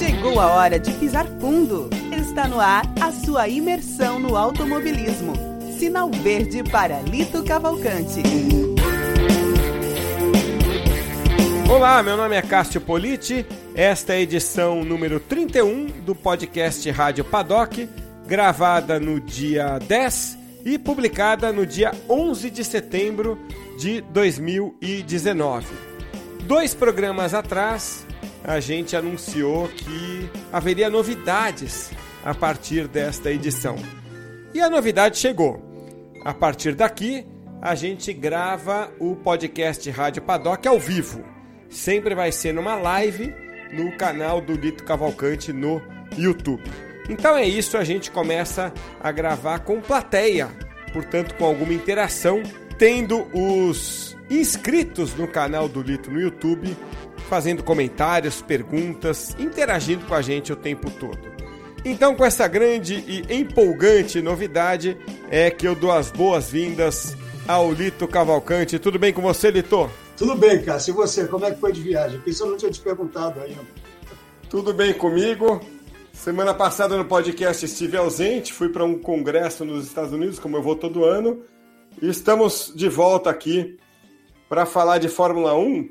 Chegou a hora de pisar fundo. Está no ar a sua imersão no automobilismo. Sinal verde para Lito Cavalcante. Olá, meu nome é Cássio Politi. Esta é a edição número 31 do podcast Rádio Paddock, gravada no dia 10 e publicada no dia 11 de setembro de 2019. 2 programas atrás, a gente anunciou que haveria novidades a partir desta edição. E a novidade chegou. A partir daqui, a gente grava o podcast Rádio Paddock ao vivo. Sempre vai ser numa live no canal do Lito Cavalcante no YouTube. Então é isso, a gente começa a gravar com plateia, portanto com alguma interação, tendo os inscritos no canal do Lito no YouTube, fazendo comentários, perguntas, interagindo com a gente o tempo todo. Então, com essa grande e empolgante novidade, é que eu dou as boas-vindas ao Lito Cavalcante. Tudo bem com você, Lito? Tudo bem, Cássio. E você? Como é que foi de viagem? Porque isso eu não tinha te perguntado ainda. Tudo bem comigo. Semana passada no podcast estive ausente, fui para um congresso nos Estados Unidos, como eu vou todo ano, e estamos de volta aqui para falar de Fórmula 1,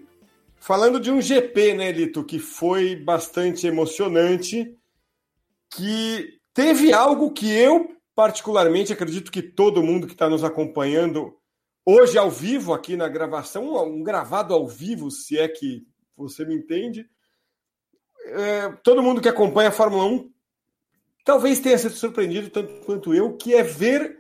falando de um GP, né, Lito, que foi bastante emocionante, que teve algo que eu, particularmente, acredito que todo mundo que está nos acompanhando hoje ao vivo aqui na gravação, um gravado ao vivo, se é que você me entende, todo mundo que acompanha a Fórmula 1 talvez tenha sido surpreendido, tanto quanto eu, que é ver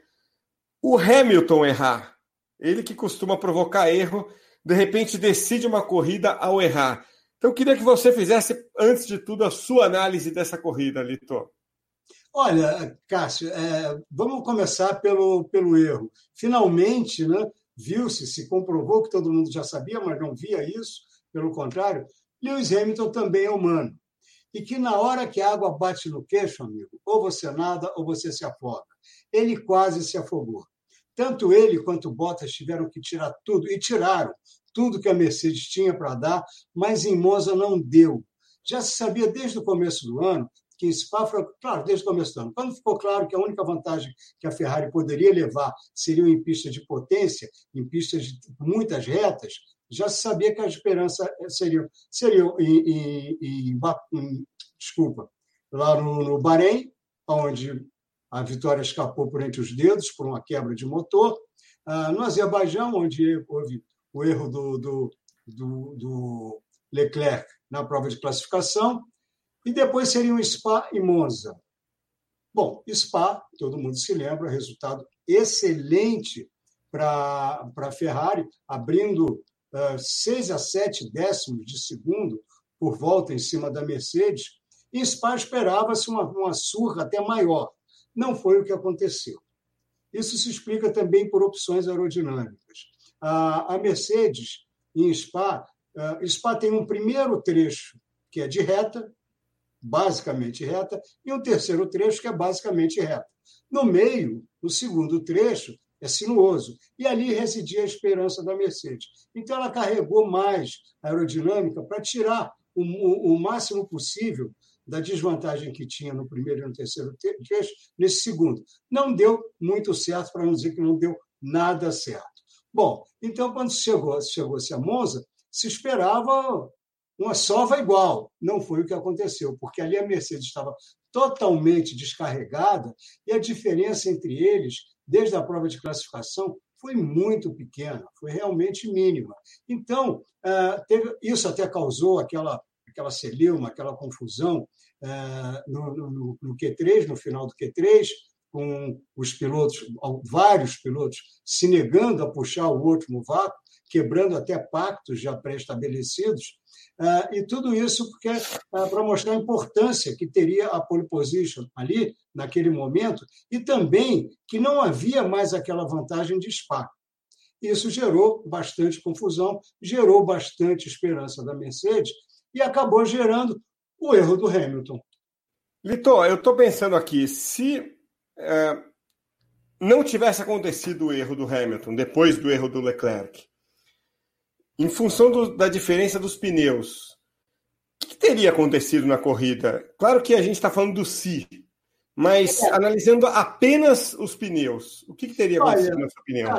o Hamilton errar. Ele que costuma provocar erro, de repente decide uma corrida ao errar. Então eu queria que você fizesse, antes de tudo, a sua análise dessa corrida, Lito. Olha, Cássio, vamos começar pelo erro. Finalmente, né, viu-se, se comprovou que todo mundo já sabia, mas não via isso, pelo contrário, Lewis Hamilton também é humano. E que na hora que a água bate no queixo, amigo, ou você nada ou você se afoga. Ele quase se afogou. Tanto ele quanto o Bottas tiveram que tirar tudo, e tiraram tudo que a Mercedes tinha para dar, mas em Monza não deu. Já se sabia desde o começo do ano que em Spa foi, claro, desde o começo do ano. Quando ficou claro que a única vantagem que a Ferrari poderia levar seria em pistas de potência, em pistas de muitas retas, já se sabia que a esperança seria lá no Bahrein, onde a vitória escapou por entre os dedos, por uma quebra de motor. No Azerbaijão, onde houve o erro do Leclerc na prova de classificação. E depois seriam Spa e Monza. Bom, Spa, todo mundo se lembra, resultado excelente para a Ferrari, abrindo 6 a 7 décimos de segundo por volta em cima da Mercedes. Em Spa esperava-se uma surra até maior. Não foi o que aconteceu. Isso se explica também por opções aerodinâmicas. A Mercedes, em Spa tem um primeiro trecho, que é de reta, basicamente reta, e um terceiro trecho, que é basicamente reta. No meio, o segundo trecho é sinuoso, e ali residia a esperança da Mercedes. Então, ela carregou mais a aerodinâmica para tirar o máximo possível da desvantagem que tinha no primeiro e no terceiro trecho, nesse segundo. Não deu muito certo, para não dizer que não deu nada certo. Bom, então, quando chegou-se a Monza, se esperava uma sova igual. Não foi o que aconteceu, porque ali a Mercedes estava totalmente descarregada e a diferença entre eles, desde a prova de classificação, foi muito pequena, foi realmente mínima. Então, isso até causou aquela celeuma, aquela confusão no Q3, no final do Q3, com os pilotos, vários pilotos, se negando a puxar o último vácuo, quebrando até pactos já pré-estabelecidos, e tudo isso porque para mostrar a importância que teria a pole position ali, naquele momento, e também que não havia mais aquela vantagem de Spa. Isso gerou bastante confusão, gerou bastante esperança da Mercedes e acabou gerando o erro do Hamilton. Lito, eu estou pensando aqui, se não tivesse acontecido o erro do Hamilton depois do erro do Leclerc, em função da diferença dos pneus, o que teria acontecido na corrida? Claro que a gente está falando do si, mas analisando apenas os pneus, o que teria acontecido na sua opinião?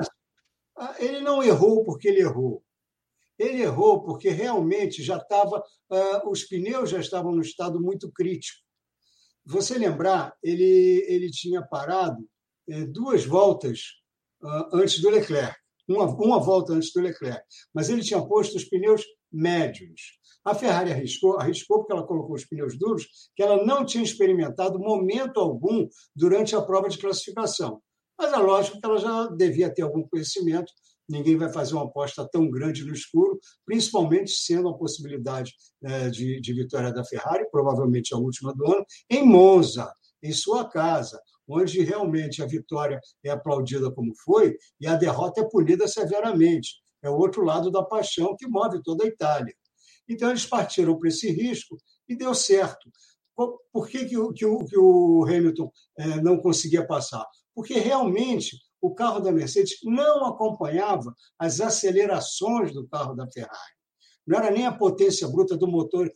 Ele não errou porque ele errou. Ele errou porque realmente já estava... os pneus já estavam num estado muito crítico. Você lembrar, ele tinha parado 2 voltas antes do Leclerc. Uma volta antes do Leclerc. Mas ele tinha posto os pneus médios. A Ferrari arriscou porque ela colocou os pneus duros, que ela não tinha experimentado momento algum durante a prova de classificação. Mas é lógico que ela já devia ter algum conhecimento. Ninguém vai fazer uma aposta tão grande no escuro, principalmente sendo a possibilidade de vitória da Ferrari, provavelmente a última do ano, em Monza, em sua casa, onde realmente a vitória é aplaudida como foi e a derrota é punida severamente. É o outro lado da paixão que move toda a Itália. Então, eles partiram para esse risco e deu certo. Por que o Hamilton não conseguia passar? Porque realmente o carro da Mercedes não acompanhava as acelerações do carro da Ferrari. Não era nem a potência bruta do motor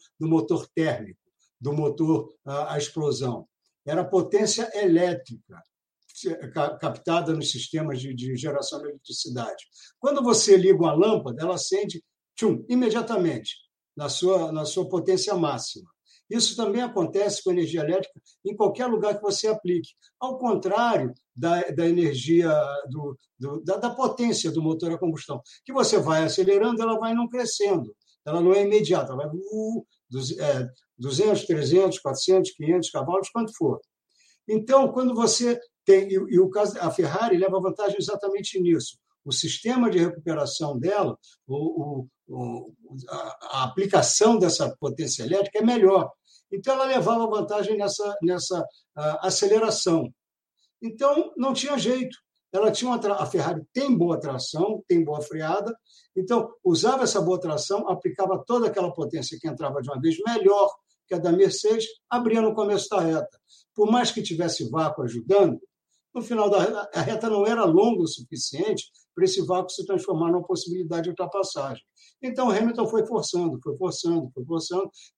térmico, do motor à explosão. Era a potência elétrica captada nos sistemas de geração de eletricidade. Quando você liga uma lâmpada, ela acende imediatamente na sua potência máxima. Isso também acontece com energia elétrica em qualquer lugar que você aplique. Ao contrário da energia, da potência do motor a combustão, que você vai acelerando, ela vai não crescendo. Ela não é imediata, ela vai 200, 300, 400, 500 cavalos, quanto for. Então, quando você tem... E o caso, a Ferrari leva vantagem exatamente nisso. O sistema de recuperação dela, a aplicação dessa potência elétrica é melhor. Então, ela levava vantagem nessa aceleração. Então, não tinha jeito. Ela tinha a Ferrari tem boa tração, tem boa freada. Então, usava essa boa tração, aplicava toda aquela potência que entrava de uma vez melhor que a da Mercedes, abria no começo da reta. Por mais que tivesse vácuo ajudando, no final da reta, a reta não era longa o suficiente para esse vácuo se transformar numa possibilidade de ultrapassagem. Então, o Hamilton foi forçando.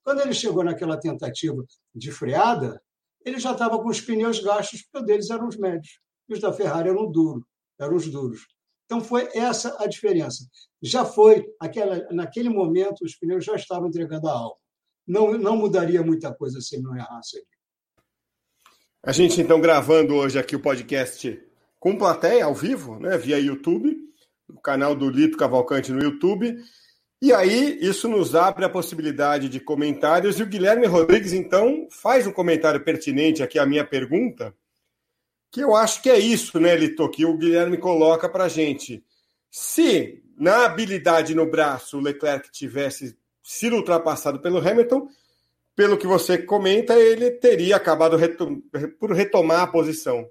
Quando ele chegou naquela tentativa de freada, ele já estava com os pneus gastos, porque os deles eram os médios. E os da Ferrari eram os duros. Então, foi essa a diferença. Já foi, naquele momento, os pneus já estavam entregando a alma. Não mudaria muita coisa se ele não errasse aqui. A gente, então, gravando hoje aqui o podcast com plateia, ao vivo, né, via YouTube, o canal do Lito Cavalcante no YouTube. E aí, isso nos abre a possibilidade de comentários. E o Guilherme Rodrigues, então, faz um comentário pertinente aqui à minha pergunta, que eu acho que é isso, né, Lito, que o Guilherme coloca para a gente. Se, na habilidade no braço, o Leclerc tivesse sido ultrapassado pelo Hamilton... Pelo que você comenta, ele teria acabado por retomar a posição.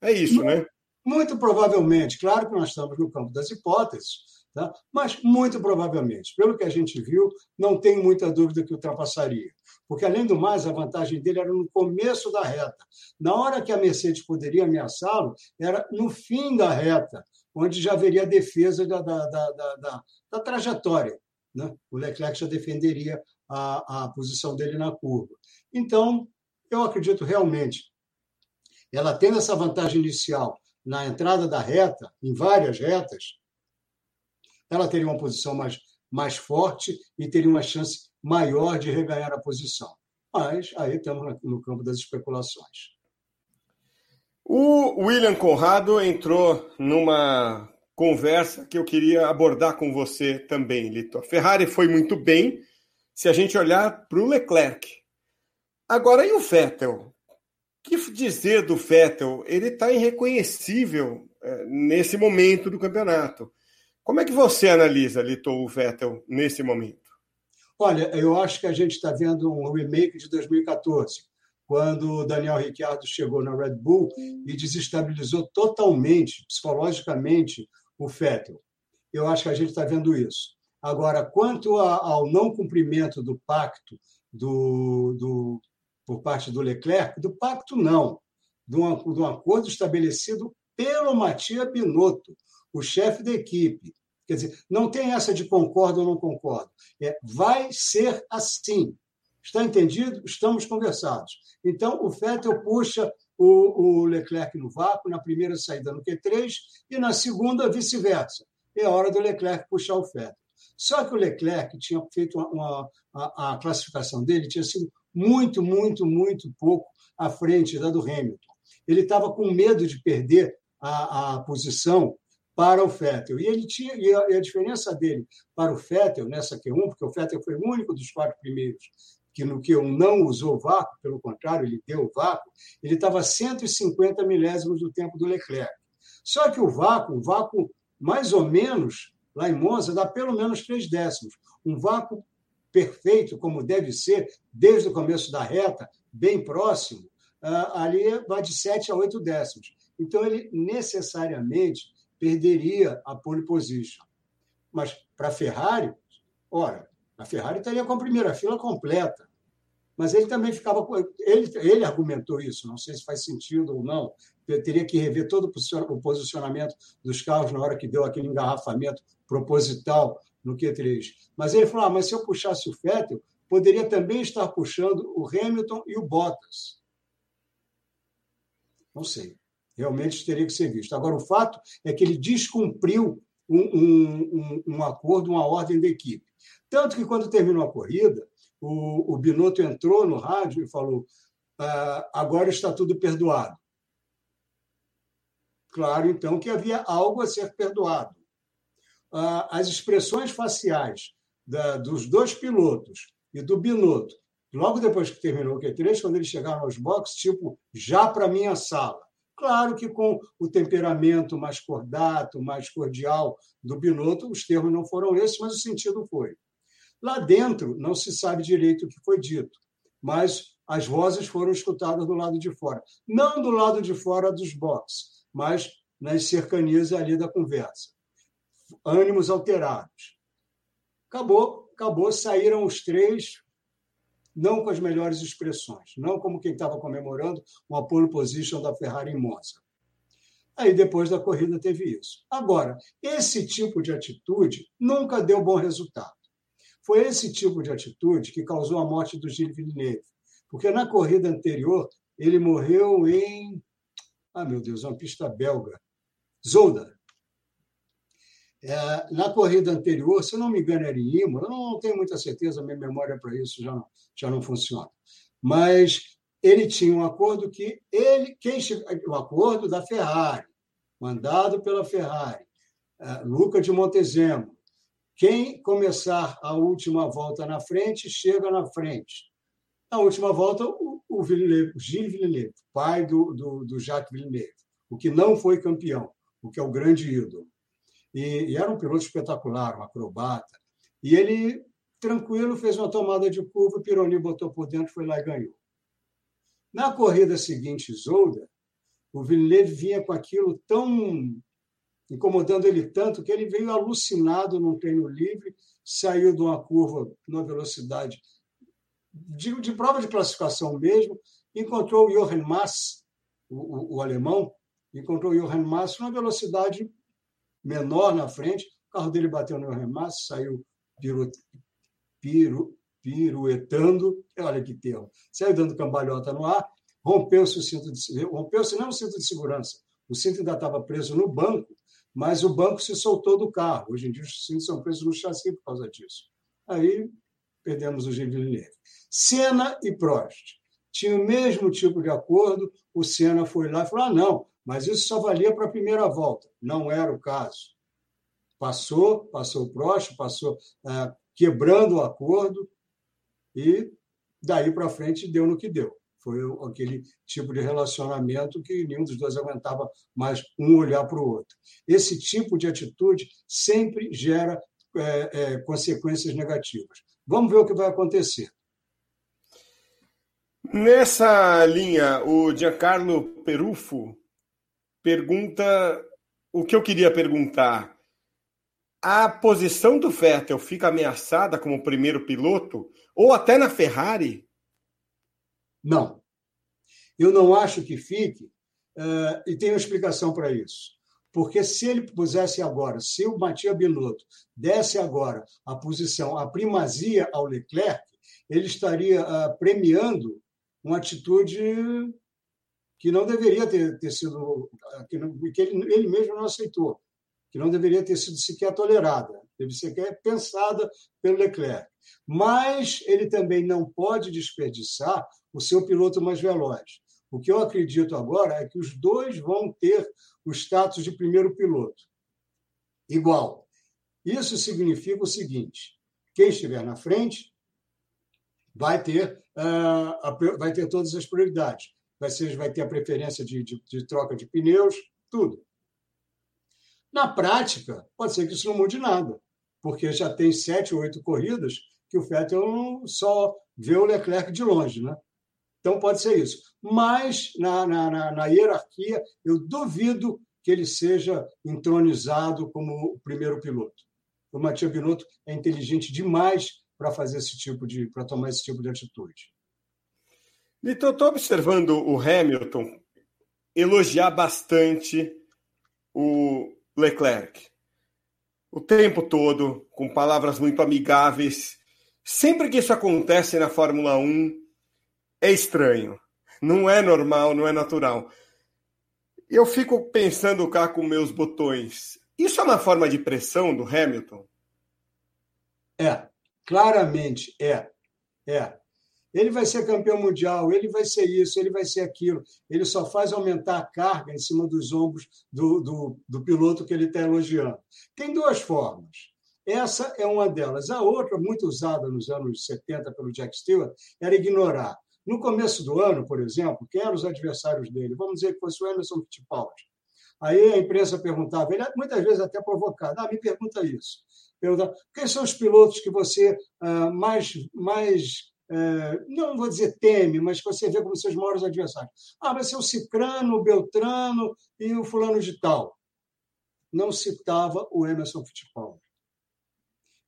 É isso, né? Muito provavelmente. Claro que nós estamos no campo das hipóteses, tá? Mas muito provavelmente. Pelo que a gente viu, não tenho muita dúvida que ultrapassaria. Porque, além do mais, a vantagem dele era no começo da reta. Na hora que a Mercedes poderia ameaçá-lo, era no fim da reta, onde já haveria a defesa da trajetória, né? O Leclerc já defenderia a posição dele na curva. Então, eu acredito realmente, ela tendo essa vantagem inicial na entrada da reta, em várias retas, ela teria uma posição mais forte e teria uma chance maior de reganhar a posição. Mas aí estamos no campo das especulações. O William Conrado entrou numa conversa que eu queria abordar com você também, Lito. A Ferrari foi muito bem, se a gente olhar para o Leclerc. Agora, e o Vettel? que dizer do Vettel? Ele está irreconhecível nesse momento do campeonato. Como é que você analisa, Lito, o Vettel nesse momento? Olha, eu acho que a gente está vendo um remake de 2014, quando o Daniel Ricciardo chegou na Red Bull e desestabilizou totalmente, psicologicamente, o Vettel. Eu acho que a gente está vendo isso. Agora, quanto ao não cumprimento do pacto por parte do Leclerc, do pacto não, de um acordo estabelecido pelo Mattia Binotto, o chefe da equipe. Quer dizer, não tem essa de concordo ou não concordo. Vai ser assim. Está entendido? Estamos conversados. Então, o Vettel puxa o Leclerc no vácuo, na primeira saída no Q3 e na segunda vice-versa. É hora do Leclerc puxar o Vettel. Só que o Leclerc tinha feito a classificação dele, tinha sido muito, muito, muito pouco à frente da do Hamilton. Ele estava com medo de perder a posição para o Vettel. E a diferença dele para o Vettel nessa Q1, porque o Vettel foi o único dos quatro primeiros que no Q1 não usou vácuo, pelo contrário, ele deu vácuo, ele estava a 150 milésimos do tempo do Leclerc. Só que o vácuo mais ou menos, lá em Monza, dá pelo menos 0,3. Um vácuo perfeito, como deve ser, desde o começo da reta, bem próximo, ali vai de 7 a 0,8. Então, ele necessariamente perderia a pole position. Mas, para a Ferrari, ora, a Ferrari estaria com a primeira fila completa. Mas ele também ficava... Ele argumentou isso, não sei se faz sentido ou não. Eu teria que rever todo o posicionamento dos carros na hora que deu aquele engarrafamento proposital no Q3. Mas ele falou, mas se eu puxasse o Vettel, poderia também estar puxando o Hamilton e o Bottas. Não sei. Realmente teria que ser visto. Agora, o fato é que ele descumpriu um acordo, uma ordem da equipe. Tanto que, quando terminou a corrida, o Binotto entrou no rádio e falou agora está tudo perdoado. Claro, então, que havia algo a ser perdoado. As expressões faciais dos dois pilotos e do Binotto, logo depois que terminou o Q3, quando eles chegaram aos boxes, tipo, já para minha sala. Claro que com o temperamento mais cordato, mais cordial do Binotto, os termos não foram esses, mas o sentido foi. Lá dentro, não se sabe direito o que foi dito, mas as vozes foram escutadas do lado de fora. Não do lado de fora dos boxes, mas nas cercanias ali da conversa. Ânimos alterados. Acabou, saíram os três, não com as melhores expressões, não como quem estava comemorando uma pole position da Ferrari em Monza. Aí, depois da corrida, teve isso. Agora, esse tipo de atitude nunca deu bom resultado. Foi esse tipo de atitude que causou a morte do Gilles Villeneuve, porque na corrida anterior ele morreu em... meu Deus, uma pista belga. Zolder. Na corrida anterior, se não me engano, era em Imola, não tenho muita certeza, minha memória para isso já não funciona. Mas ele tinha um acordo o acordo da Ferrari, mandado pela Ferrari, Luca de Montezemolo. Quem começar a última volta na frente, chega na frente. Na última volta, o Gilles Villeneuve, pai do Jacques Villeneuve, o que não foi campeão, o que é o grande ídolo. E era um piloto espetacular, um acrobata. E ele, tranquilo, fez uma tomada de curva, o Pironi botou por dentro, foi lá e ganhou. Na corrida seguinte, Zolder, o Villeneuve vinha com aquilo tão incomodando ele tanto que ele veio alucinado num treino livre, saiu de uma curva numa velocidade de prova de classificação mesmo, encontrou o Johann Maas, o alemão, encontrou o Johann Maas numa velocidade menor na frente, o carro dele bateu no remate, saiu piruetando, olha que termo, saiu dando cambalhota no ar, rompeu-se não o cinto de segurança, o cinto ainda estava preso no banco, mas o banco se soltou do carro. Hoje em dia os cintos são presos no chassi por causa disso. Aí perdemos o Gilles Villeneuve. Senna e Prost. Tinha o mesmo tipo de acordo, o Senna foi lá e falou, não, mas isso só valia para a primeira volta. Não era o caso. Passou o Prost, quebrando o acordo e daí para frente deu no que deu. Foi aquele tipo de relacionamento que nenhum dos dois aguentava mais um olhar para o outro. Esse tipo de atitude sempre gera consequências negativas. Vamos ver o que vai acontecer. Nessa linha, o Giancarlo Perufo pergunta o que eu queria perguntar. A posição do Vettel fica ameaçada como primeiro piloto ou até na Ferrari? Não. Eu não acho que fique, e tenho uma explicação para isso. Porque se ele pusesse agora, se o Mattia Binotto desse agora a posição, a primazia ao Leclerc, ele estaria premiando uma atitude que não deveria ter sido, que ele mesmo não aceitou, que não deveria ter sido sequer tolerada, deve ser pensada pelo Leclerc. Mas ele também não pode desperdiçar o seu piloto mais veloz. O que eu acredito agora é que os dois vão ter o status de primeiro piloto igual. Isso significa o seguinte: quem estiver na frente vai ter todas as prioridades. Vai ter a preferência de troca de pneus, tudo. Na prática, pode ser que isso não mude nada, porque já tem 7 ou 8 corridas que o Vettel só vê o Leclerc de longe, né? Então, pode ser isso. Mas, na hierarquia, eu duvido que ele seja entronizado como o primeiro piloto. O Mattia Binotto é inteligente demais para tomar esse tipo de atitude. Lito, eu estou observando o Hamilton elogiar bastante o Leclerc. O tempo todo, com palavras muito amigáveis. Sempre que isso acontece na Fórmula 1, é estranho, não é normal, não é natural. Eu fico pensando cá com meus botões. Isso é uma forma de pressão do Hamilton? Claramente é. Ele vai ser campeão mundial, ele vai ser isso, ele vai ser aquilo. Ele só faz aumentar a carga em cima dos ombros do piloto que ele está elogiando. Tem duas formas. Essa é uma delas. A outra, muito usada nos anos 70 pelo Jack Stewart, era ignorar. No começo do ano, por exemplo, quem eram os adversários dele? Vamos dizer que fosse o Emerson Fittipaldi. Aí a imprensa perguntava, ele muitas vezes até provocado, me pergunta isso. Perguntava, quem são os pilotos que você mais, não vou dizer teme, mas que você vê como seus maiores adversários? Vai ser o Cicrano, o Beltrano e o fulano de tal. Não citava o Emerson Fittipaldi.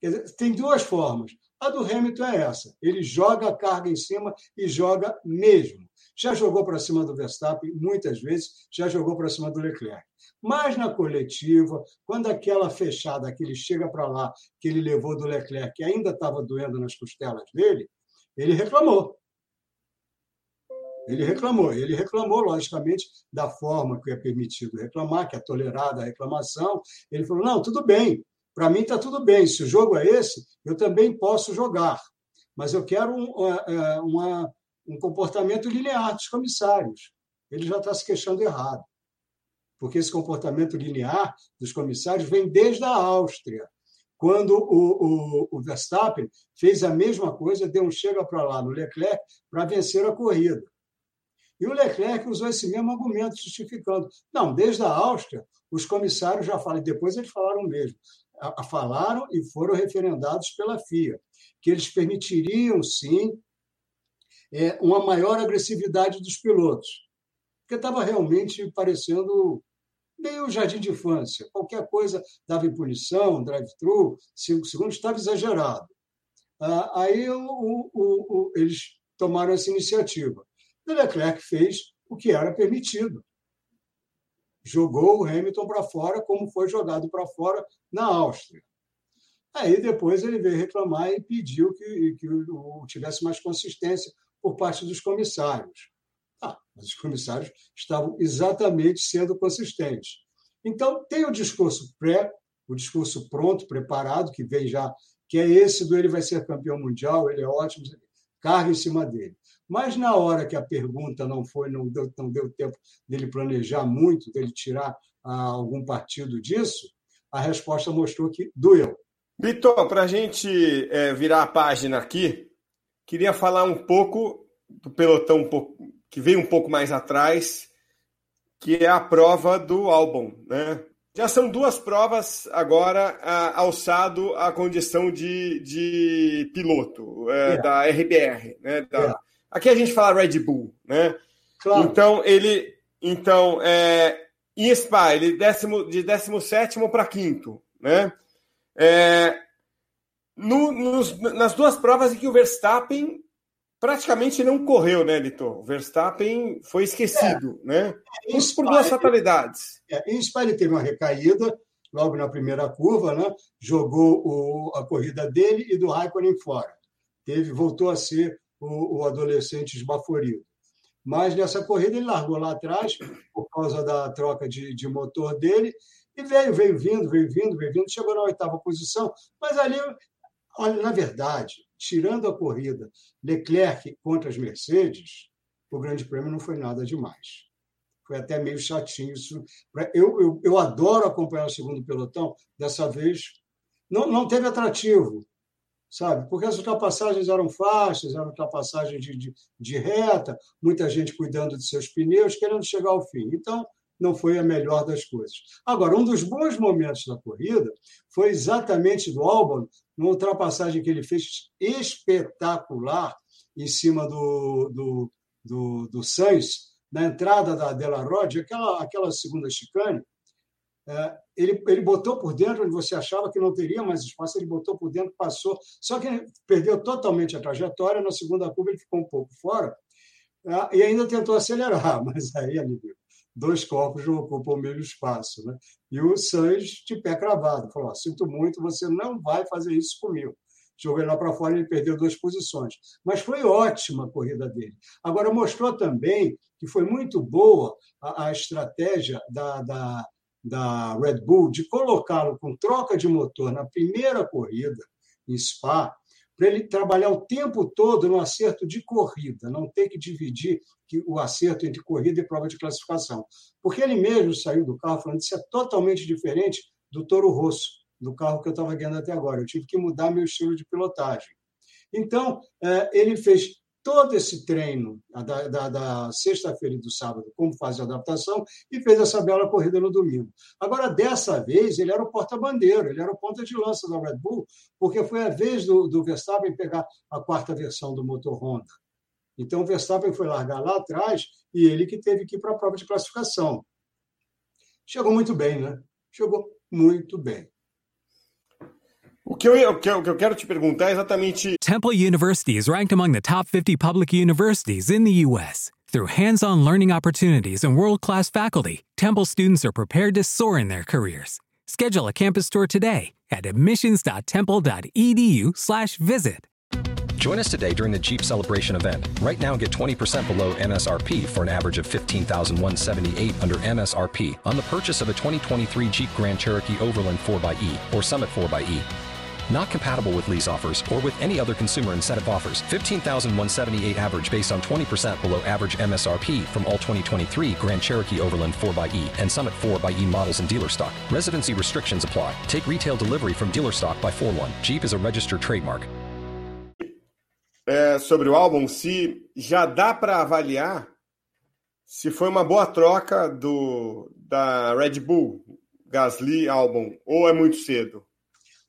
Quer dizer, tem duas formas. A do Hamilton é essa. Ele joga a carga em cima e joga mesmo. Já jogou para cima do Verstappen muitas vezes, já jogou para cima do Leclerc. Mas na coletiva, quando aquela fechada que ele chega para lá, que ele levou do Leclerc, que ainda estava doendo nas costelas dele, ele reclamou. Ele reclamou, logicamente, da forma que é permitido reclamar, que é tolerada a reclamação. Ele falou, não, tudo bem. Para mim está tudo bem, se o jogo é esse, eu também posso jogar, mas eu quero um comportamento linear dos comissários. Ele já está se queixando errado, porque esse comportamento linear dos comissários vem desde a Áustria, quando o Verstappen fez a mesma coisa, deu um chega para lá no Leclerc para vencer a corrida. E o Leclerc usou esse mesmo argumento, justificando. Não, desde a Áustria, os comissários já falam, e depois eles falaram mesmo. Falaram e foram referendados pela FIA, que eles permitiriam, sim, uma maior agressividade dos pilotos, porque estava realmente parecendo meio jardim de infância. Qualquer coisa dava em punição, drive-thru, 5 segundos, estava exagerado. Aí eles tomaram essa iniciativa. E o Leclerc fez o que era permitido. Jogou o Hamilton para fora, como foi jogado para fora na Áustria. Aí depois ele veio reclamar e pediu que tivesse mais consistência por parte dos comissários. Mas os comissários estavam exatamente sendo consistentes. Então, tem o discurso o discurso pronto, preparado, que vem já, que é esse do ele vai ser campeão mundial, ele é ótimo, carga em cima dele. Mas na hora que a pergunta não deu tempo dele planejar muito, dele tirar algum partido disso, a resposta mostrou que doeu. Vitor, para a gente virar a página aqui, queria falar um pouco do pelotão que veio um pouco mais atrás, que é a prova do Albon, né? Já são duas provas agora alçado à condição de piloto da RBR, né? Aqui a gente fala Red Bull, né? Claro. Então, ele... Então, em Spa, ele de 17º para 5º, né? Nas duas provas em que o Verstappen praticamente não correu, né, Lito? O Verstappen foi esquecido, né? Isso por duas fatalidades. Em Spa, ele teve uma recaída logo na primeira curva, né? Jogou a corrida dele e do Raikkonen fora. Voltou a ser o adolescente esbaforido. Mas nessa corrida ele largou lá atrás por causa da troca de motor dele. E veio vindo, chegou na 8ª posição, mas ali, olha, na verdade, tirando a corrida Leclerc contra as Mercedes, o Grande Prêmio não foi nada demais. Foi até meio chatinho isso. Eu adoro acompanhar o segundo pelotão, dessa vez não teve atrativo, sabe? Porque as ultrapassagens eram fáceis, eram ultrapassagens de reta, muita gente cuidando de seus pneus, querendo chegar ao fim. Então, não foi a melhor das coisas. Agora, um dos bons momentos da corrida foi exatamente do Albon, numa ultrapassagem que ele fez espetacular em cima do Sainz, na entrada da Delarode, aquela segunda chicane. Ele botou por dentro, onde você achava que não teria mais espaço, ele botou por dentro, passou. Só que ele perdeu totalmente a trajetória, na segunda curva ele ficou um pouco fora, e ainda tentou acelerar, mas aí, amigo, dois corpos não ocupam o mesmo espaço, né? E o Sainz, de pé cravado, falou: sinto muito, você não vai fazer isso comigo. Jogou ele lá para fora e ele perdeu 2 posições. Mas foi ótima a corrida dele. Agora, mostrou também que foi muito boa a estratégia da Red Bull de colocá-lo com troca de motor na primeira corrida, em Spa, para ele trabalhar o tempo todo no acerto de corrida, não ter que dividir o acerto entre corrida e prova de classificação. Porque ele mesmo saiu do carro falando que isso é totalmente diferente do Toro Rosso, do carro que eu estava guiando até agora. Eu tive que mudar meu estilo de pilotagem. Então, ele fez todo esse treino da sexta-feira e do sábado, como fase de adaptação, e fez essa bela corrida no domingo. Agora, dessa vez, ele era o porta-bandeira, ele era o ponta de lança da Red Bull, porque foi a vez do Verstappen pegar a 4ª versão do motor Honda. Então, o Verstappen foi largar lá atrás e ele que teve que ir para a prova de classificação. Chegou muito bem, né? Chegou muito bem. O que eu quero te perguntar é exatamente... Temple University is ranked among the top 50 public universities in the U.S. Through hands-on learning opportunities and world-class faculty, Temple students are prepared to soar in their careers. Schedule a campus tour today at admissions.temple.edu/visit. Join us today during the Jeep Celebration event. Right now, get 20% below MSRP for an average of $15,178 under MSRP on the purchase of a 2023 Jeep Grand Cherokee Overland 4xE or Summit 4xE. Not compatible with lease offers or with any other consumer incentive offers. $15,178 average based on 20% below average MSRP from all 2023 Grand Cherokee Overland 4xE and Summit 4xE models in dealer stock. Residency restrictions apply. Take retail delivery from dealer stock by 4/1. Jeep is a registered trademark. Sobre o álbum, se já dá para avaliar se foi uma boa troca da Red Bull, Gasly, Albon, ou é muito cedo?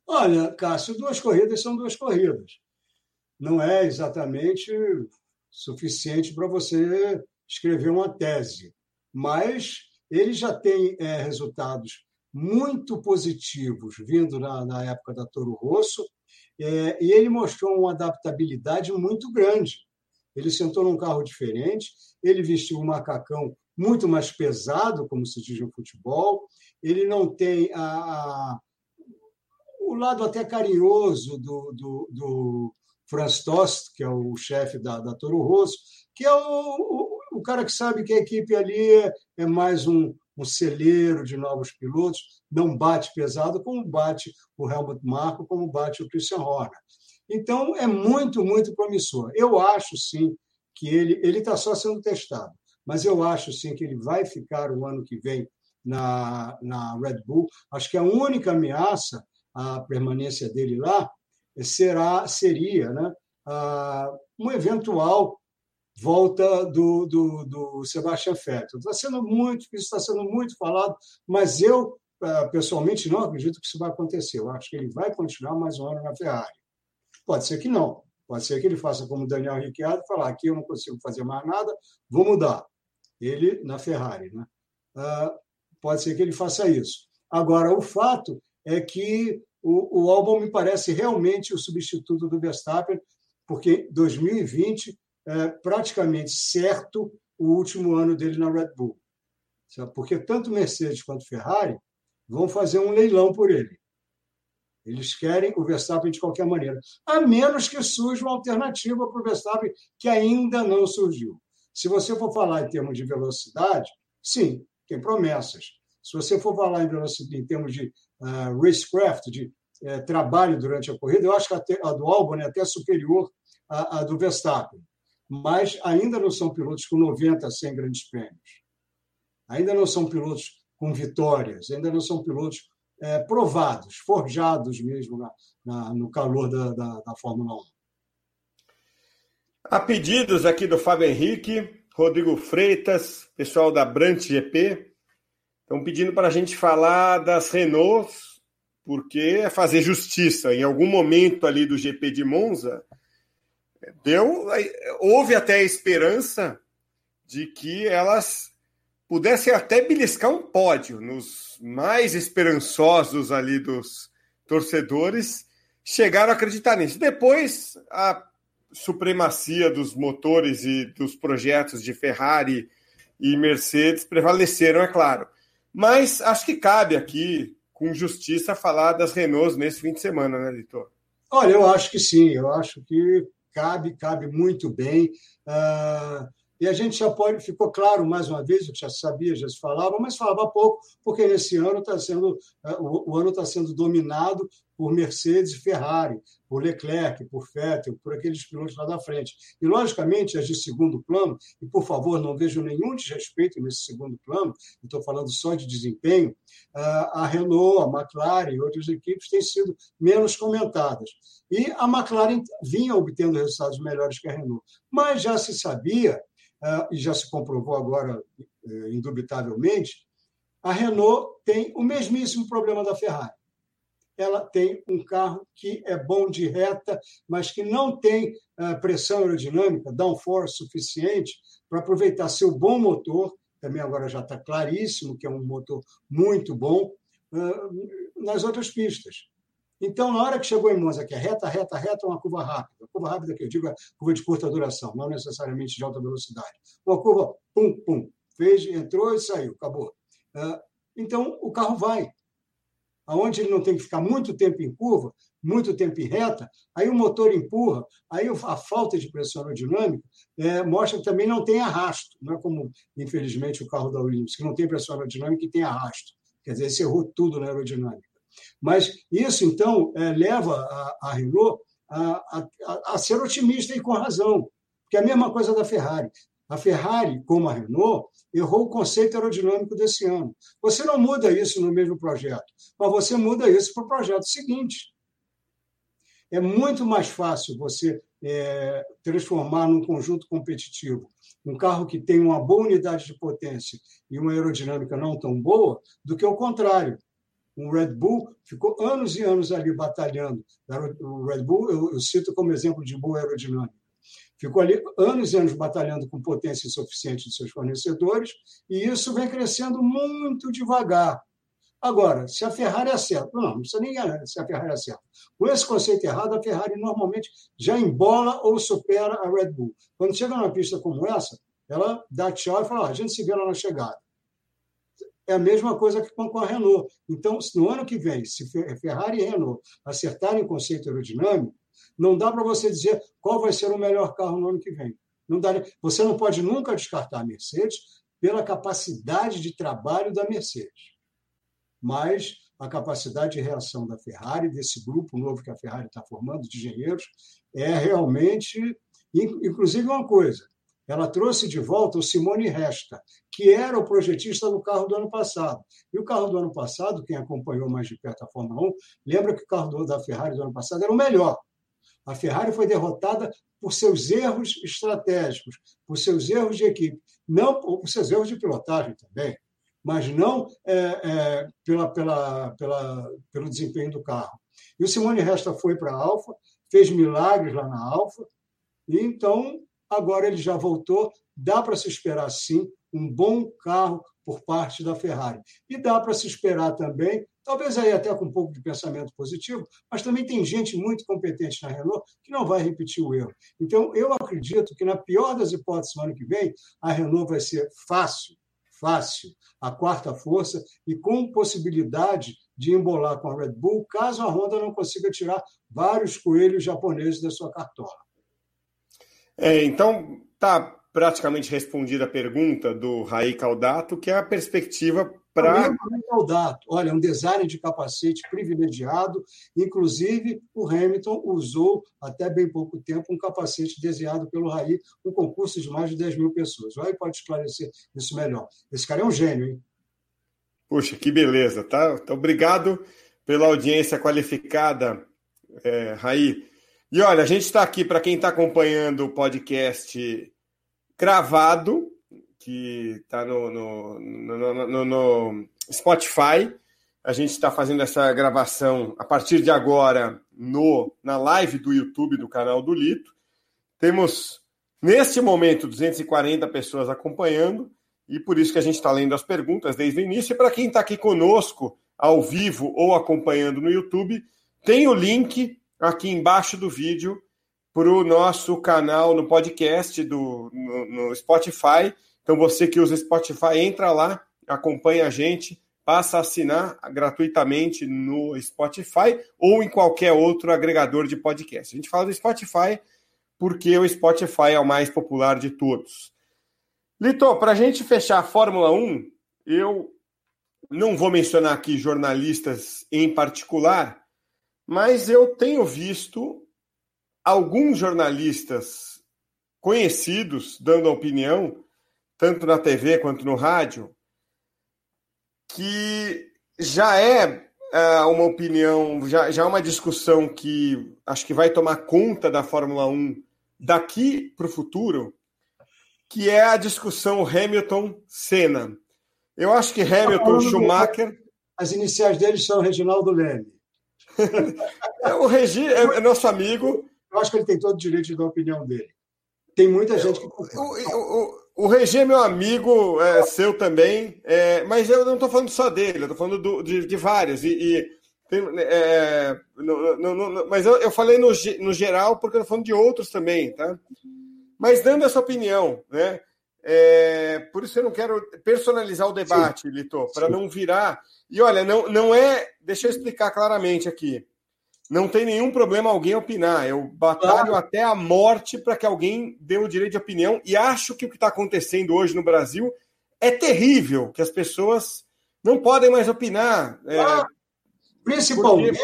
Olha, Cássio, 2 corridas são 2 corridas. Não é exatamente suficiente para você escrever uma tese, mas ele já tem resultados muito positivos vindo na época da Toro Rosso, e ele mostrou uma adaptabilidade muito grande. Ele sentou num carro diferente, ele vestiu um macacão muito mais pesado, como se diz no futebol, ele não tem o lado até carinhoso do Franz Tost, que é o chefe da Toro Rosso, que é o cara que sabe que a equipe ali é mais um celeiro de novos pilotos, não bate pesado como bate o Helmut Marko, como bate o Christian Horner. Então, é muito, muito promissor. Eu acho, sim, que ele está só sendo testado, mas eu acho, sim, que ele vai ficar o ano que vem na Red Bull. Acho que a única ameaça à permanência dele lá seria um eventual volta do Sebastian Vettel. Isso está sendo muito falado, mas eu, pessoalmente, não acredito que isso vai acontecer. Eu acho que ele vai continuar mais um ano na Ferrari. Pode ser que não. Pode ser que ele faça como o Daniel Ricciardo, falar, aqui eu não consigo fazer mais nada, vou mudar. Ele na Ferrari, né? Pode ser que ele faça isso. Agora, o fato é que o Albon me parece realmente o substituto do Verstappen, porque 2020 é praticamente certo o último ano dele na Red Bull. Sabe? Porque tanto Mercedes quanto Ferrari vão fazer um leilão por ele. Eles querem o Verstappen de qualquer maneira, a menos que surja uma alternativa para o Verstappen que ainda não surgiu. Se você for falar em termos de velocidade, sim, tem promessas. Se você for falar em velocidade em termos de racecraft, de trabalho durante a corrida, eu acho que a do Albon é até superior à do Verstappen. Mas ainda não são pilotos com 90, 100 grandes prêmios. Ainda não são pilotos com vitórias, ainda não são pilotos provados, forjados mesmo no calor da Fórmula 1. Há pedidos aqui do Fábio Henrique, Rodrigo Freitas, pessoal da Brant GP, estão pedindo para a gente falar das Renaults, porque é fazer justiça. Em algum momento ali do GP de Monza, houve até a esperança de que elas pudessem até beliscar um pódio. Nos mais esperançosos ali dos torcedores chegaram a acreditar nisso. Depois, a supremacia dos motores e dos projetos de Ferrari e Mercedes prevaleceram, é claro. Mas acho que cabe aqui, com justiça, falar das Renaults nesse fim de semana, né, Litor? Olha, eu acho que sim, eu acho que cabe muito bem. E a gente já pode, ficou claro mais uma vez, eu já sabia, já se falava, mas falava pouco, porque nesse ano o ano está sendo dominado por Mercedes e Ferrari, por Leclerc, por Vettel, por aqueles pilotos lá da frente. E, logicamente, as de segundo plano, e, por favor, não vejo nenhum desrespeito nesse segundo plano, estou falando só de desempenho, a Renault, a McLaren e outras equipes têm sido menos comentadas. E a McLaren vinha obtendo resultados melhores que a Renault. Mas já se sabia, e já se comprovou agora, indubitavelmente, a Renault tem o mesmíssimo problema da Ferrari. Ela tem um carro que é bom de reta, mas que não tem pressão aerodinâmica, downforce suficiente para aproveitar seu bom motor, também agora já está claríssimo que é um motor muito bom, nas outras pistas. Então, na hora que chegou em Monza, que é reta, reta, reta, uma curva rápida. Curva rápida que eu digo é curva de curta duração, não necessariamente de alta velocidade. Uma curva, pum, pum, fez, entrou e saiu, acabou. Então, o carro vai. Aonde ele não tem que ficar muito tempo em curva, muito tempo em reta, aí o motor empurra, aí a falta de pressão aerodinâmica mostra que também não tem arrasto. Não é como, infelizmente, o carro da Williams, que não tem pressão aerodinâmica e tem arrasto. Quer dizer, você errou tudo na aerodinâmica. Mas isso, então, leva a Renault a ser otimista e com razão, que é a mesma coisa da Ferrari. A Ferrari, como a Renault, errou o conceito aerodinâmico desse ano. Você não muda isso no mesmo projeto, mas você muda isso para o projeto seguinte. É muito mais fácil você transformar num conjunto competitivo um carro que tem uma boa unidade de potência e uma aerodinâmica não tão boa do que o contrário. O Red Bull ficou anos e anos ali batalhando. O Red Bull, eu cito como exemplo de boa aerodinâmica. Ficou ali anos e anos batalhando com potência insuficiente de seus fornecedores e isso vem crescendo muito devagar. Agora, se a Ferrari acerta, não precisa nem se a Ferrari acerta. Com esse conceito errado, a Ferrari normalmente já embola ou supera a Red Bull. Quando chega numa pista como essa, ela dá tchau e fala, a gente se vê lá na chegada. É a mesma coisa que com a Renault. Então, no ano que vem, se Ferrari e Renault acertarem o conceito aerodinâmico, não dá para você dizer qual vai ser o melhor carro no ano que vem. Não dá, você não pode nunca descartar a Mercedes pela capacidade de trabalho da Mercedes. Mas a capacidade de reação da Ferrari, desse grupo novo que a Ferrari está formando, de engenheiros, é realmente... Inclusive uma coisa, ela trouxe de volta o Simone Resta, que era o projetista do carro do ano passado. E o carro do ano passado, quem acompanhou mais de perto a Fórmula 1, lembra que o carro da Ferrari do ano passado era o melhor. A Ferrari foi derrotada por seus erros estratégicos, por seus erros de equipe, não por seus erros de pilotagem também, mas não pelo desempenho do carro. E o Simone Resta foi para a Alfa, fez milagres lá na Alfa, e então agora ele já voltou. Dá para se esperar, sim, um bom carro por parte da Ferrari. E dá para se esperar também, talvez aí até com um pouco de pensamento positivo, mas também tem gente muito competente na Renault que não vai repetir o erro. Então, eu acredito que, na pior das hipóteses, no ano que vem, a Renault vai ser fácil, a quarta força, e com possibilidade de embolar com a Red Bull, caso a Honda não consiga tirar vários coelhos japoneses da sua cartola. Então, tá praticamente respondida a pergunta do Raí Caldato, que é a perspectiva para... Raí Caldato, olha, um design de capacete privilegiado, inclusive o Hamilton usou até bem pouco tempo um capacete desenhado pelo Raí, um concurso de mais de 10 mil pessoas. O Raí pode esclarecer isso melhor. Esse cara é um gênio, hein? Puxa, que beleza, tá? Então, obrigado pela audiência qualificada, Raí. E olha, a gente está aqui, para quem está acompanhando o podcast gravado, que está no Spotify. A gente está fazendo essa gravação a partir de agora na live do YouTube do canal do Lito. Temos, neste momento, 240 pessoas acompanhando, e por isso que a gente está lendo as perguntas desde o início. E para quem está aqui conosco, ao vivo ou acompanhando no YouTube, tem o link aqui embaixo do vídeo para o nosso canal no podcast no Spotify. Então, você que usa Spotify, entra lá, acompanha a gente, passa a assinar gratuitamente no Spotify ou em qualquer outro agregador de podcast. A gente fala do Spotify porque o Spotify é o mais popular de todos. Lito, para a gente fechar a Fórmula 1, eu não vou mencionar aqui jornalistas em particular, mas eu tenho visto alguns jornalistas conhecidos dando opinião, tanto na TV quanto no rádio, que já é uma opinião, já é uma discussão que acho que vai tomar conta da Fórmula 1 daqui para o futuro, que é a discussão Hamilton-Senna. Eu acho que Hamilton-Schumacher... As iniciais deles são Reginaldo Leme. O Regi é nosso amigo... Eu acho que ele tem todo o direito de dar a opinião dele. Tem muita gente que... O Regi é meu amigo, seu também, mas eu não estou falando só dele, eu estou falando de vários. Mas eu falei no geral porque eu estou falando de outros também, tá? Mas dando essa opinião, né? Por isso eu não quero personalizar o debate, sim, Lito, para não virar... E olha, não é... Deixa eu explicar claramente aqui. Não tem nenhum problema alguém opinar. Eu batalho até a morte para que alguém dê o direito de opinião, e acho que o que está acontecendo hoje no Brasil é terrível, que as pessoas não podem mais opinar. Principalmente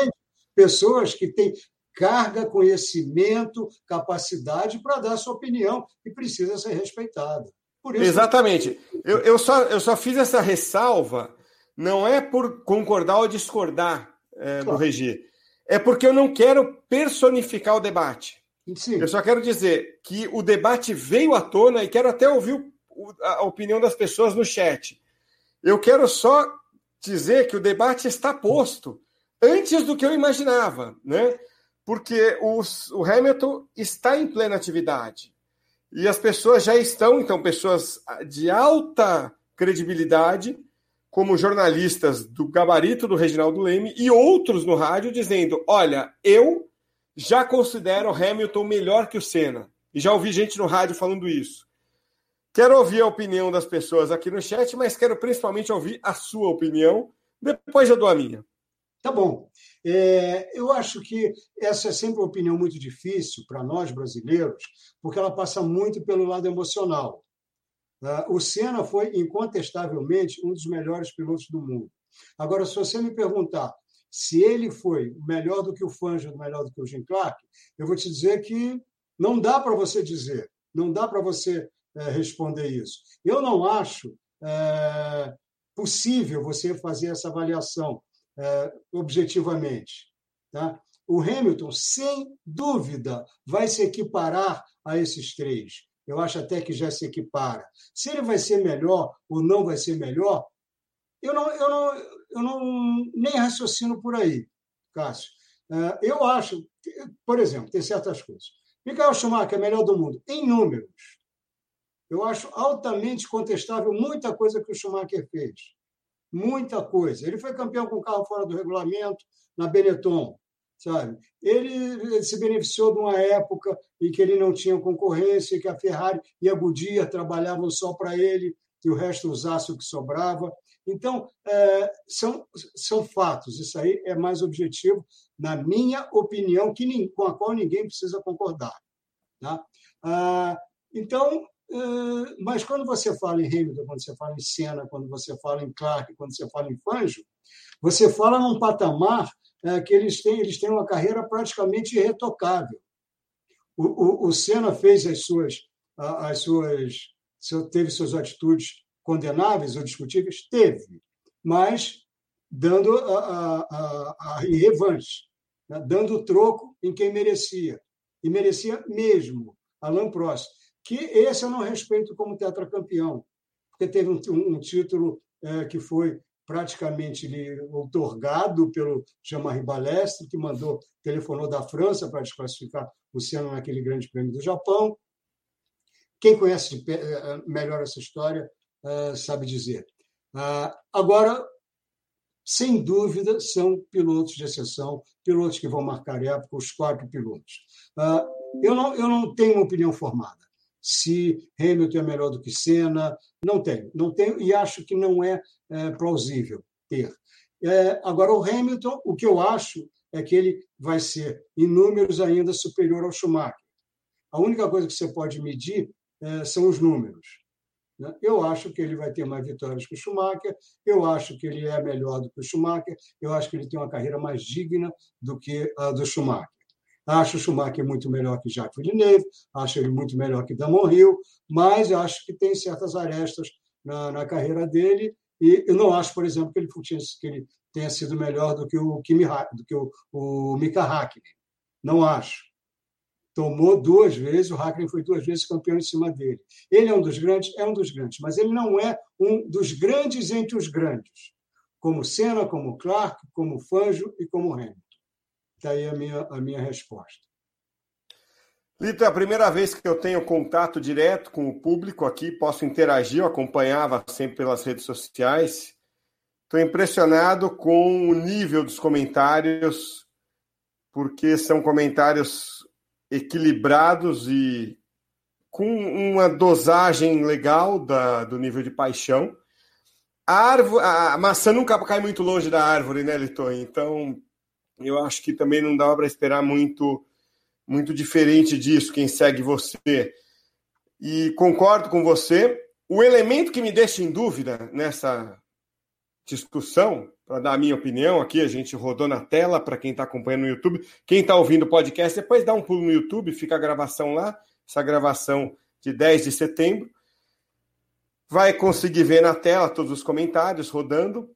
pessoas que têm carga, conhecimento, capacidade para dar sua opinião e precisa ser respeitada. Por isso... Exatamente. Eu só fiz essa ressalva, não é por concordar ou discordar do Regi. É porque eu não quero personificar o debate. Sim. Eu só quero dizer que o debate veio à tona e quero até ouvir a opinião das pessoas no chat. Eu quero só dizer que o debate está posto antes do que eu imaginava, né? Porque o Hamilton está em plena atividade. E as pessoas já estão, então, pessoas de alta credibilidade, como jornalistas do gabarito do Reginaldo Leme e outros no rádio, dizendo, olha, eu já considero o Hamilton melhor que o Senna. E já ouvi gente no rádio falando isso. Quero ouvir a opinião das pessoas aqui no chat, mas quero principalmente ouvir a sua opinião. Depois eu dou a minha. Tá bom. Eu acho que essa é sempre uma opinião muito difícil para nós brasileiros, porque ela passa muito pelo lado emocional. O Senna foi, incontestavelmente, um dos melhores pilotos do mundo. Agora, se você me perguntar se ele foi melhor do que o Fangio, melhor do que o Jim Clark, eu vou te dizer que não dá para você dizer, não dá para você responder isso. Eu não acho possível você fazer essa avaliação objetivamente. Tá? o Hamilton, sem dúvida, vai se equiparar a esses três. Eu acho até que já se equipara. Se ele vai ser melhor ou não vai ser melhor, eu não nem raciocino por aí, Cássio. Eu acho, por exemplo, tem certas coisas. Michael Schumacher é melhor do mundo em números. Eu acho altamente contestável muita coisa que o Schumacher fez. Muita coisa. Ele foi campeão com o carro fora do regulamento, na Benetton, sabe? Ele se beneficiou de uma época em que ele não tinha concorrência, em que a Ferrari e a Goodyear trabalhavam só para ele e o resto usasse o que sobrava. Então, são fatos. Isso aí é mais objetivo, na minha opinião, com a qual ninguém precisa concordar. Tá? Então, mas quando você fala em Hamilton, quando você fala em Senna, quando você fala em Clark, quando você fala em Fangio, você fala num patamar que eles têm uma carreira praticamente irretocável. O Senna fez teve suas atitudes condenáveis ou discutíveis? Teve, mas dando em revanche, né? Dando o troco em quem merecia, e merecia mesmo, Alain Prost, que esse eu não respeito como tetracampeão, porque teve um título que foi praticamente outorgado pelo Jean-Marie Balestre, que telefonou da França para desclassificar o Senna naquele grande prêmio do Japão. Quem conhece melhor essa história sabe dizer. Agora, sem dúvida, são pilotos de exceção, pilotos que vão marcar época, os quatro pilotos. Eu não tenho uma opinião formada se Hamilton é melhor do que Senna, não tenho, e acho que não é plausível ter. Agora, o Hamilton, o que eu acho é que ele vai ser, em números, ainda superior ao Schumacher. A única coisa que você pode medir são os números. Eu acho que ele vai ter mais vitórias que o Schumacher, eu acho que ele é melhor do que o Schumacher, eu acho que ele tem uma carreira mais digna do que a do Schumacher. Acho o Schumacher muito melhor que Jacques Villeneuve, acho ele muito melhor que Damon Hill, mas acho que tem certas arestas na carreira dele, e eu não acho, por exemplo, que ele tenha sido melhor do que o Mika Häkkinen. Não acho. Tomou duas vezes, o Häkkinen foi duas vezes campeão em cima dele. Ele é um dos grandes, mas ele não é um dos grandes entre os grandes, como Senna, como Clark, como Fangio e como Hamilton. Está aí a minha resposta. Lito, é a primeira vez que eu tenho contato direto com o público aqui, posso interagir, eu acompanhava sempre pelas redes sociais. Estou impressionado com o nível dos comentários, porque são comentários equilibrados e com uma dosagem legal do nível de paixão. A maçã nunca cai muito longe da árvore, né, Lito? Então, eu acho que também não dá para esperar muito, muito diferente disso, quem segue você. E concordo com você. O elemento que me deixa em dúvida nessa discussão, para dar a minha opinião aqui, a gente rodou na tela para quem está acompanhando no YouTube. Quem está ouvindo o podcast, depois dá um pulo no YouTube, fica a gravação lá, essa gravação de 10 de setembro. Vai conseguir ver na tela todos os comentários rodando,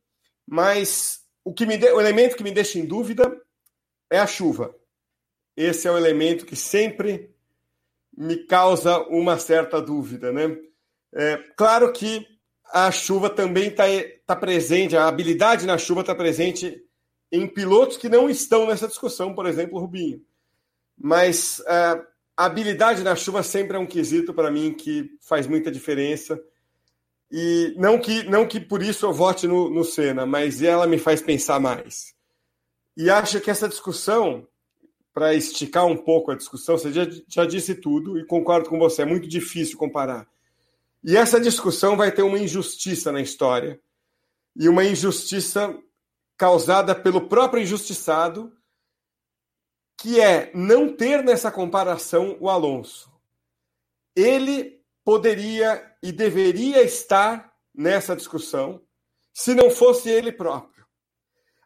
mas o elemento que me deixa em dúvida é a chuva. Esse é o elemento que sempre me causa uma certa dúvida, né? Claro que a chuva também está presente, a habilidade na chuva está presente em pilotos que não estão nessa discussão, por exemplo, o Rubinho. Mas a habilidade na chuva sempre é um quesito para mim que faz muita diferença. E não que por isso eu vote no Senna, mas ela me faz pensar mais. E acho que essa discussão, para esticar um pouco a discussão, você já disse tudo e concordo com você, é muito difícil comparar. E essa discussão vai ter uma injustiça na história. E uma injustiça causada pelo próprio injustiçado, que é não ter nessa comparação o Alonso. Ele poderia e deveria estar nessa discussão se não fosse ele próprio.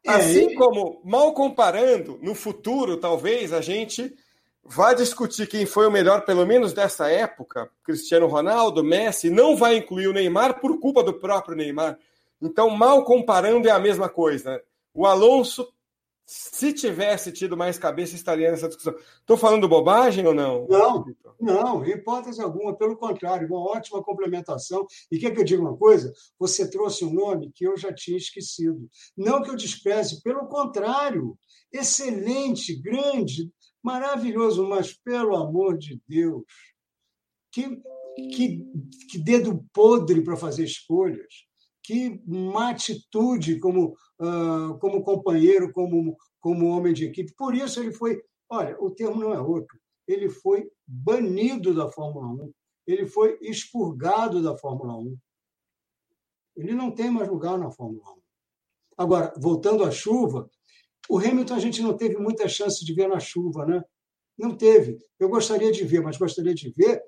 Assim como, mal comparando, no futuro, talvez, a gente vá discutir quem foi o melhor, pelo menos dessa época, Cristiano Ronaldo, Messi, não vai incluir o Neymar por culpa do próprio Neymar. Então, mal comparando é a mesma coisa. O Alonso Se tivesse tido mais cabeça, estaria nessa discussão. Estou falando bobagem ou não? Não, não, hipótese alguma. Pelo contrário, uma ótima complementação. E quer que eu diga uma coisa? Você trouxe um nome que eu já tinha esquecido. Não que eu despreze, pelo contrário. Excelente, grande, maravilhoso, mas, pelo amor de Deus, que dedo podre para fazer escolhas. Que uma atitude como companheiro, como homem de equipe. Por isso ele foi... Olha, o termo não é outro. Ele foi banido da Fórmula 1. Ele foi expurgado da Fórmula 1. Ele não tem mais lugar na Fórmula 1. Agora, voltando à chuva, o Hamilton a gente não teve muita chance de ver na chuva, né? Não teve. Eu gostaria de ver, mas gostaria de ver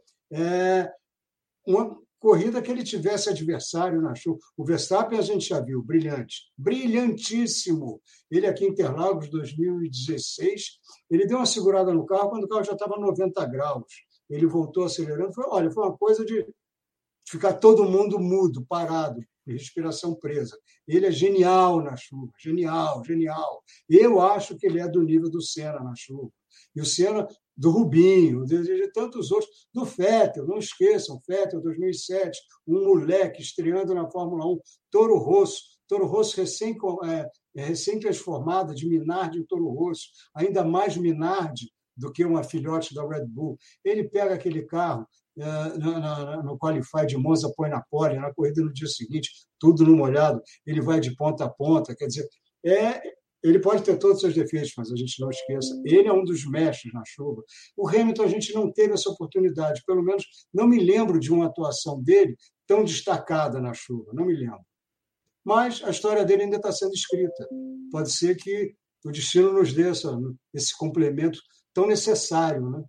uma corrida que ele tivesse adversário na chuva. O Verstappen a gente já viu, brilhante, brilhantíssimo. Ele aqui em Interlagos, 2016, ele deu uma segurada no carro quando o carro já estava a 90 graus. Ele voltou acelerando. Foi uma coisa de ficar todo mundo mudo, parado, respiração presa. Ele é genial na chuva, genial, genial. Eu acho que ele é do nível do Senna na chuva. E o Senna... do Rubinho, de tantos outros, do Vettel, não esqueçam, Vettel 2007, um moleque estreando na Fórmula 1, Toro Rosso recém-transformada de Minardi em Toro Rosso, ainda mais Minardi do que uma filhote da Red Bull. Ele pega aquele carro no Qualify de Monza, põe na pole, na corrida no dia seguinte, tudo no molhado, ele vai de ponta a ponta, quer dizer, ele pode ter todos os seus defeitos, mas a gente não esqueça. Ele é um dos mestres na chuva. O Hamilton, a gente não teve essa oportunidade. Pelo menos, não me lembro de uma atuação dele tão destacada na chuva. Não me lembro. Mas a história dele ainda está sendo escrita. Pode ser que o destino nos dê esse complemento tão necessário, né?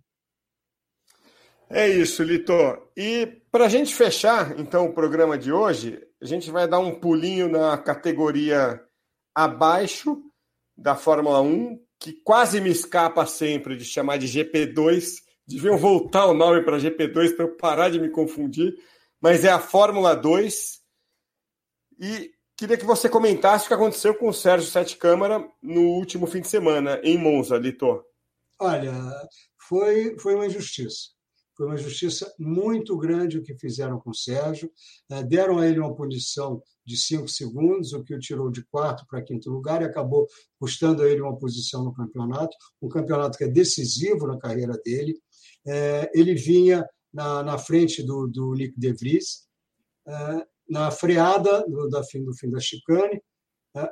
É isso, Lito. E para a gente fechar, então, o programa de hoje, a gente vai dar um pulinho na categoria abaixo da Fórmula 1, que quase me escapa sempre de chamar de GP2, deviam voltar o nome para GP2 para eu parar de me confundir, mas é a Fórmula 2, e queria que você comentasse o que aconteceu com o Sérgio Sete Câmara no último fim de semana, em Monza, Lito. Olha, foi uma injustiça. Foi uma injustiça muito grande o que fizeram com o Sérgio. Deram a ele uma punição de 5 segundos, o que o tirou de 4º para 5º lugar e acabou custando a ele uma posição no campeonato. Um campeonato que é decisivo na carreira dele. Ele vinha na frente do Nick De Vries, na freada do fim da chicane.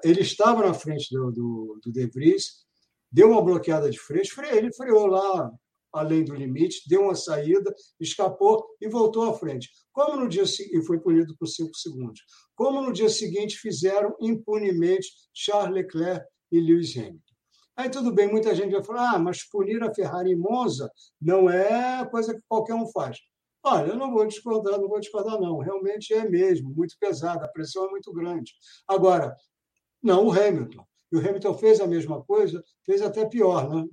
Ele estava na frente do De Vries, deu uma bloqueada de freio, ele freou lá além do limite, deu uma saída, escapou e voltou à frente. Como no dia seguinte, e foi punido por 5 segundos. Como no dia seguinte fizeram impunemente Charles Leclerc e Lewis Hamilton. Aí tudo bem, muita gente vai falar, mas punir a Ferrari em Monza não é coisa que qualquer um faz. Olha, eu não vou discordar, não. Realmente é mesmo, muito pesado, a pressão é muito grande. Agora, não o Hamilton. E o Hamilton fez a mesma coisa, fez até pior, né?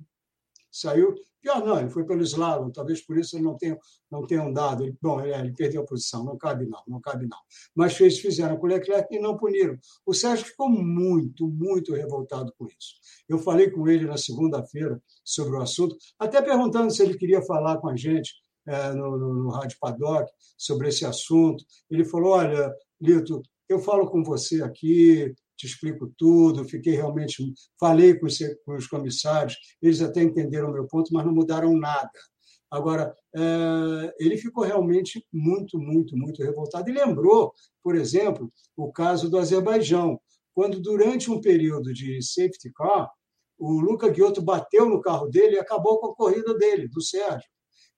Saiu... Pior não, ele foi pelo slalom, talvez por isso ele não tenha andado. Ele perdeu a posição, não cabe não. Mas fizeram com o Leclerc e não puniram. O Sérgio ficou muito, muito revoltado com isso. Eu falei com ele na segunda-feira sobre o assunto, até perguntando se ele queria falar com a gente no Rádio Paddock sobre esse assunto. Ele falou, olha, Lito, eu falo com você aqui, te explico tudo, falei com os comissários, eles até entenderam o meu ponto, mas não mudaram nada. Agora, ele ficou realmente muito, muito, muito revoltado. E lembrou, por exemplo, o caso do Azerbaijão, quando durante um período de safety car, o Luca Ghiotto bateu no carro dele e acabou com a corrida dele, do Sérgio.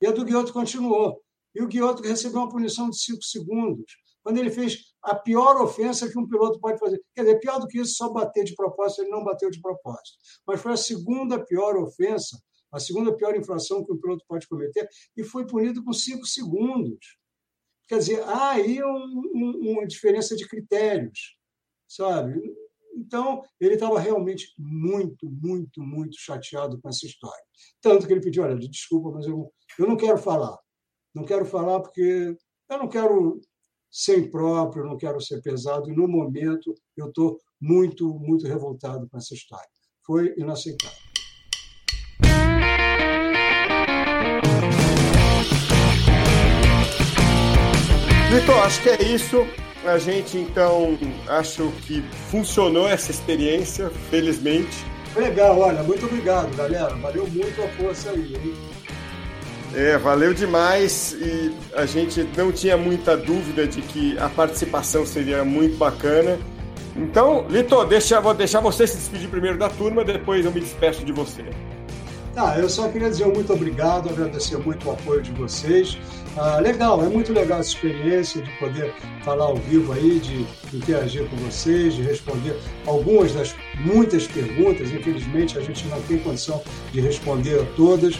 E a do Ghiotto continuou. E o Ghiotto recebeu uma punição de 5 segundos. Quando ele fez a pior ofensa que um piloto pode fazer. Quer dizer, pior do que isso, só bater de propósito, ele não bateu de propósito. Mas foi a segunda pior ofensa, a segunda pior infração que um piloto pode cometer, e foi punido com 5 segundos. Quer dizer, há aí uma diferença de critérios, sabe? Então, ele estava realmente muito, muito, muito chateado com essa história. Tanto que ele pediu, olha, desculpa, mas eu não quero falar. Não quero falar porque eu não quero... sem próprio, não quero ser pesado, e no momento eu estou muito, muito revoltado com essa história. foi inaceitável. Vitor, acho que é isso. A gente, então, acho que funcionou essa experiência, felizmente. Legal, olha, muito obrigado, galera. Valeu muito a força aí, hein? É, valeu demais, e a gente não tinha muita dúvida de que a participação seria muito bacana. Então, Lito, vou deixar você se despedir primeiro da turma, depois eu me despeço de você. Ah, eu só queria dizer muito obrigado, agradecer muito o apoio de vocês. Ah, legal, é muito legal essa experiência de poder falar ao vivo aí, de interagir com vocês, de responder algumas das muitas perguntas. Infelizmente, a gente não tem condição de responder a todas,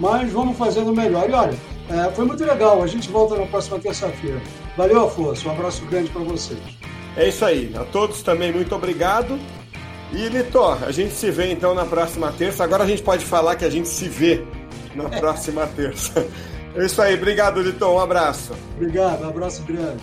mas vamos fazendo melhor. E olha, foi muito legal. A gente volta na próxima terça-feira. Valeu, Afonso. Um abraço grande para vocês. É isso aí. A todos também, muito obrigado. E, Lito, a gente se vê, então, na próxima terça. Agora a gente pode falar que a gente se vê na próxima terça. É isso aí. Obrigado, Lito. Um abraço. Obrigado. Um abraço grande.